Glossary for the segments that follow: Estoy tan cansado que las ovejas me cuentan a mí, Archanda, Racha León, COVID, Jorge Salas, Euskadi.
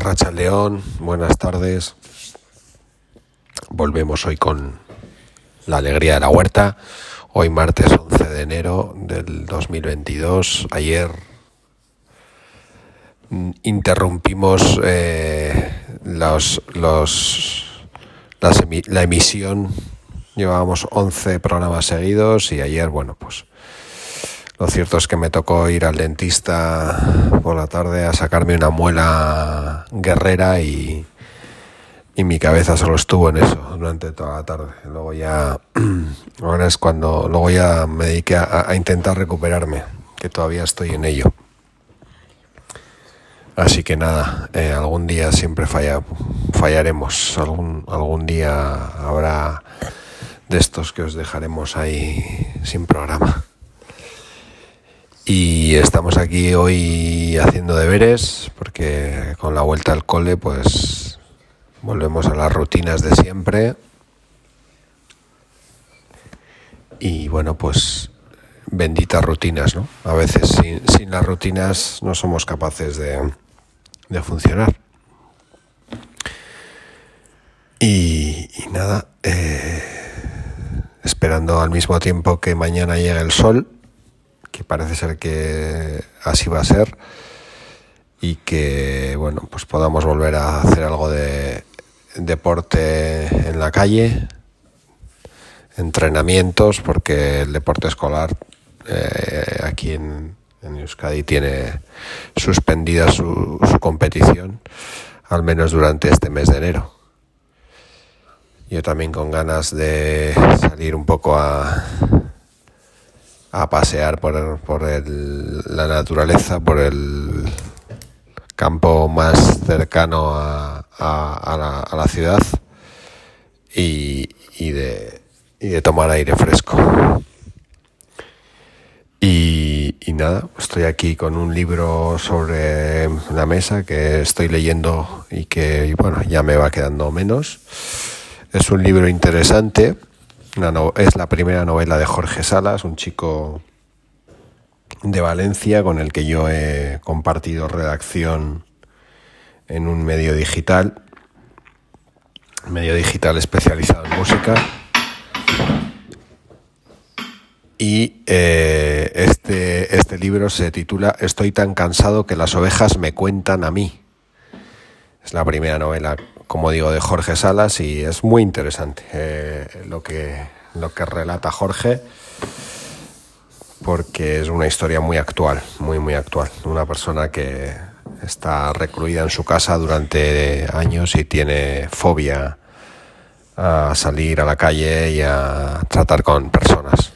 Racha León, buenas tardes. Volvemos hoy con la alegría de la huerta. Hoy martes 11 de enero del 2022. Ayer interrumpimos la emisión. Llevábamos 11 programas seguidos y ayer, bueno, pues lo cierto es que me tocó ir al dentista por la tarde a sacarme una muela guerrera y mi cabeza solo estuvo en eso durante toda la tarde. Luego ya me dediqué a intentar recuperarme, que todavía estoy en ello. Así que nada, algún día siempre fallaremos, algún día habrá de estos que os dejaremos ahí sin programa. Y estamos aquí hoy haciendo deberes, porque con la vuelta al cole pues volvemos a las rutinas de siempre. Y bueno, pues benditas rutinas, ¿no? A veces sin las rutinas no somos capaces de funcionar. Y nada, esperando al mismo tiempo que mañana llegue el sol, que parece ser que así va a ser, y que bueno, pues podamos volver a hacer algo de deporte en la calle, entrenamientos, porque el deporte escolar aquí en Euskadi tiene suspendida su competición, al menos durante este mes de enero. Yo también con ganas de salir un poco a pasear por la naturaleza, por el campo más cercano a la ciudad y de tomar aire fresco. Y nada, estoy aquí con un libro sobre la mesa que estoy leyendo y que, bueno, ya me va quedando menos. Es un libro interesante. Es la primera novela de Jorge Salas, un chico de Valencia con el que yo he compartido redacción en un medio digital especializado en música. Y este libro se titula Estoy tan cansado que las ovejas me cuentan a mí. Es la primera novela, como digo, de Jorge Salas, y es muy interesante lo que relata Jorge, porque es una historia muy actual, muy muy actual. Una persona que está recluida en su casa durante años y tiene fobia a salir a la calle y a tratar con personas.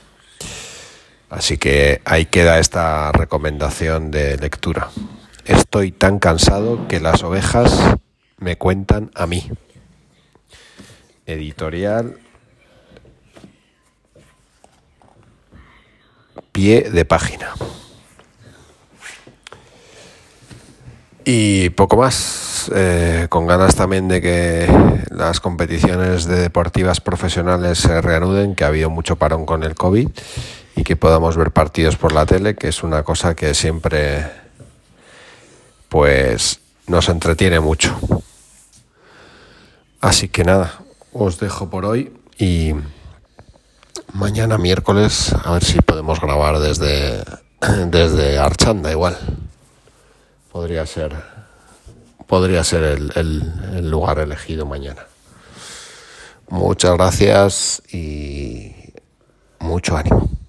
Así que ahí queda esta recomendación de lectura. Estoy tan cansado que las ovejas me cuentan a mí. Editorial Pie de Página. Y poco más. Con ganas también de que las competiciones de deportivas profesionales se reanuden, que ha habido mucho parón con el COVID, y que podamos ver partidos por la tele, que es una cosa que siempre pues nos entretiene mucho. Así que nada, os dejo por hoy y mañana miércoles a ver si podemos grabar desde Archanda igual. Podría ser el lugar elegido mañana. Muchas gracias y mucho ánimo.